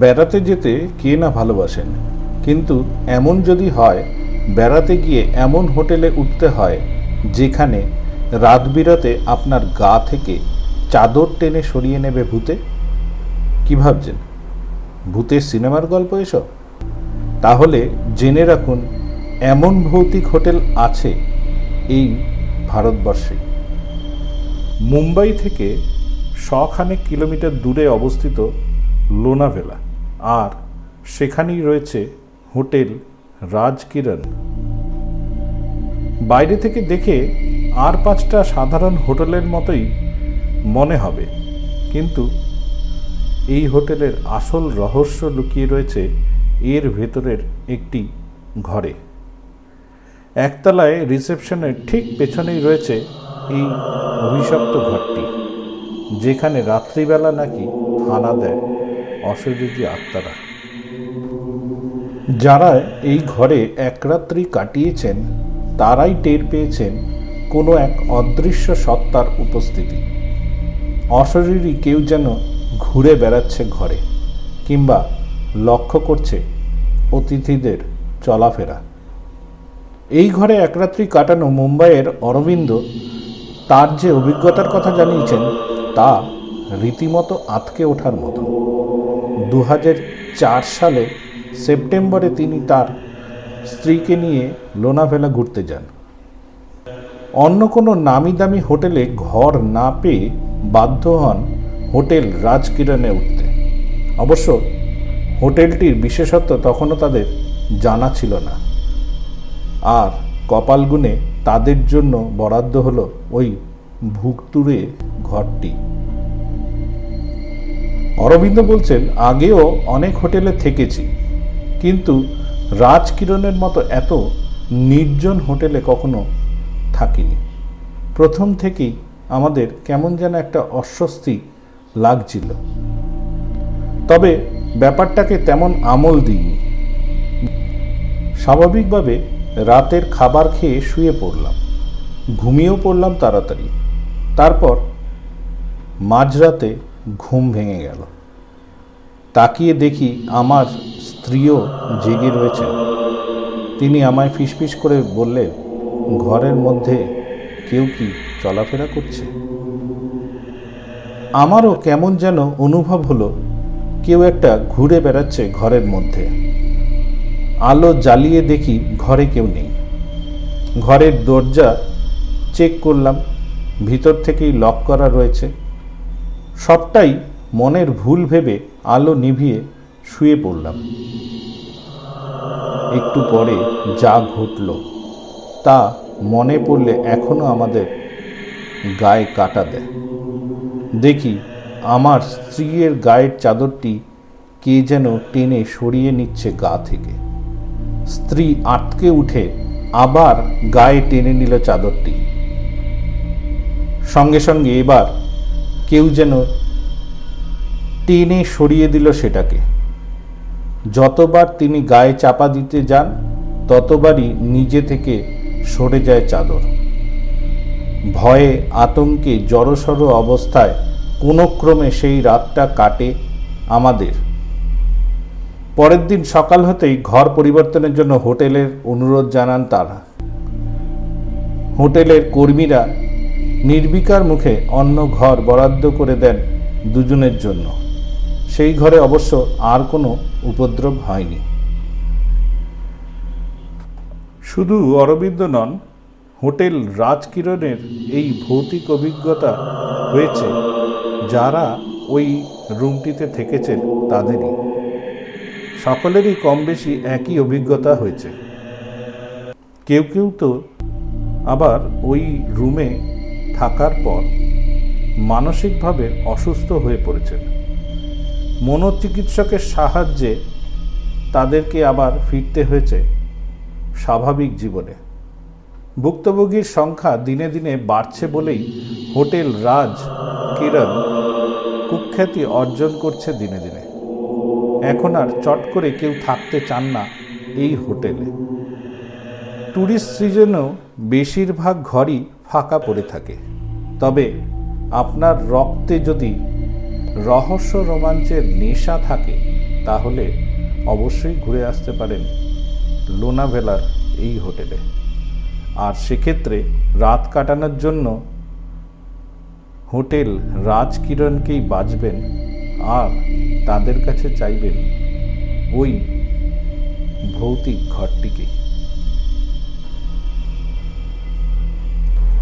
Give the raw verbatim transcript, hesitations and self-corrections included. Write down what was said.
বেড়াতে যেতে কে না ভালোবাসেন, কিন্তু এমন যদি হয় বেড়াতে গিয়ে এমন হোটেলে উঠতে হয় যেখানে রাত বিরাতে আপনার গা থেকে চাদর টেনে সরিয়ে নেবে ভূতে। কী ভাবছেন, ভূতের সিনেমার গল্প এসব? তাহলে জেনে রাখুন, এমন ভৌতিক হোটেল আছে এই ভারতবর্ষে। মুম্বাই থেকে শখানেক কিলোমিটার দূরে অবস্থিত লোনাভেলা, আর সেখানেই রয়েছে হোটেল রাজকিরণ। বাইরে থেকে দেখে আর পাঁচটা সাধারণ হোটেলের মতোই মনে হবে, কিন্তু এই হোটেলের আসল রহস্য লুকিয়ে রয়েছে এর ভেতরের একটি ঘরে। একতলায় রিসেপশনের ঠিক পেছনেই রয়েছে এই অভিশপ্ত ঘরটি, যেখানে রাত্রিবেলা নাকি হানা দেয় অশরীরী আত্মারা। যারা এই ঘরে এক রাত্রি কাটিয়েছেন তারাই টের পেয়েছেন কোনো এক অদৃশ্য সত্তার উপস্থিতি। অশরীরী কেউ যেন ঘুরে বেড়াচ্ছে ঘরে, কিংবা লক্ষ্য করছে অতিথিদের চলাফেরা। এই ঘরে এক রাত্রি কাটানো মুম্বাইয়ের অরবিন্দ তার যে অভিজ্ঞতার কথা জানিয়েছেন তা রীতিমতো আঁতকে ওঠার মতো। দু হাজার চার সালে সেপ্টেম্বরে তিনি তার স্ত্রীকে নিয়ে লোনাভেলা ঘুরতে যান। অন্য কোনো নামি দামি হোটেলে ঘর না পেয়ে বাধ্য হন হোটেল রাজকিরণে উঠতে। অবশ্য হোটেলটির বিশেষত্ব তখনও তাদের জানা ছিল না, আর কপালগুণে তাদের জন্য বরাদ্দ হলো ওই ভুতুড়ে ঘরটি। অরবিন্দ বলছেন, আগেও অনেক হোটেলে থেকেছি, কিন্তু রাজকিরণের মতো এত নির্জন হোটেলে কখনো থাকিনি। প্রথম থেকেই আমাদের কেমন যেন একটা অস্বস্তি লাগছিল, তবে ব্যাপারটাকে তেমন আমল দিইনি। স্বাভাবিকভাবে রাতের খাবার খেয়ে শুয়ে পড়লাম, ঘুমিয়েও পড়লাম তাড়াতাড়ি। তারপর মাঝরাতে ঘুম ভেঙে গেল, তাকিয়ে দেখি আমার স্ত্রীও জেগে রয়েছেন। তিনি আমায় ফিসফিস করে বললেন, ঘরের মধ্যে কেউ কি চলাফেরা করছে? আমারও কেমন যেন অনুভব হলো কেউ একটা ঘুরে বেড়াচ্ছে ঘরের মধ্যে। আলো জ্বালিয়ে দেখি ঘরে কেউ নেই। ঘরের দরজা চেক করলাম, ভিতর থেকেই লক করা রয়েছে। সবটাই মনের ভুল ভেবে আলো নিভিয়ে শুয়ে পড়লাম। একটু পরে যা ঘটল তা মনে পড়লে এখনও আমাদের গায়ে কাটা দেয়। দেখি আমার স্ত্রীর গায়ের চাদরটি কে যেন টেনে সরিয়ে নিচ্ছে গা থেকে। স্ত্রী আটকে উঠে আবার গায়ে টেনে নিল চাদরটি। সঙ্গে সঙ্গে এবার কেউ যেন টেনে সরিয়ে দিল সেটাকে। যতবার তিনি গায়ে চাপা দিতে যান ততবারই নিজে থেকে সরে যায় চাদর। ভয়ে আতঙ্কে জড়সড় অবস্থায় কোনো ক্রমে সেই রাতটা কাটে আমাদের। পরের দিন সকাল হতেই ঘর পরিবর্তনের জন্য হোটেলের অনুরোধ জানান তারা। হোটেলের কর্মীরা নির্বিকার মুখে অন্য ঘর বরাদ্দ করে দেন দুজনের জন্য। সেই ঘরে অবশ্য আর কোনো উপদ্রব হয়নি। শুধু অরবিন্দ নন, হোটেল রাজকিরণের এই ভৌতিক অভিজ্ঞতা হয়েছে যারা ওই রুমটিতে থেকেছেন তাদেরই। সকলেরই কম বেশি একই অভিজ্ঞতা হয়েছে। কেউ কেউ তো আবার ওই রুমে থাকার পর মানসিকভাবে অসুস্থ হয়ে পড়েছেন। মনোচিকিৎসকের সাহায্যে তাদেরকে আবার ফিরতে হয়েছে স্বাভাবিক জীবনে। ভুক্তভোগীর সংখ্যা দিনে দিনে বাড়ছে বলেই হোটেল রাজকিরণ কুখ্যাতি অর্জন করছে দিনে দিনে। এখন আর চট করে কেউ থাকতে চান না এই হোটেলে। ট্যুরিস্ট সিজনেও বেশিরভাগ ঘরই ফাঁকা পড়ে থাকে। তবে আপনার রক্তে যদি রহস্য রোমাঞ্চের নেশা থাকে তাহলে অবশ্যই ঘুরে আসতে পারেন লোনাভেলার এই হোটেলে। আর সেক্ষেত্রে রাত কাটানোর জন্য হোটেল রাজকিরণকেই বাছবেন আর তাদের কাছে চাইবেন ওই ভৌতিক ঘরটিকেই।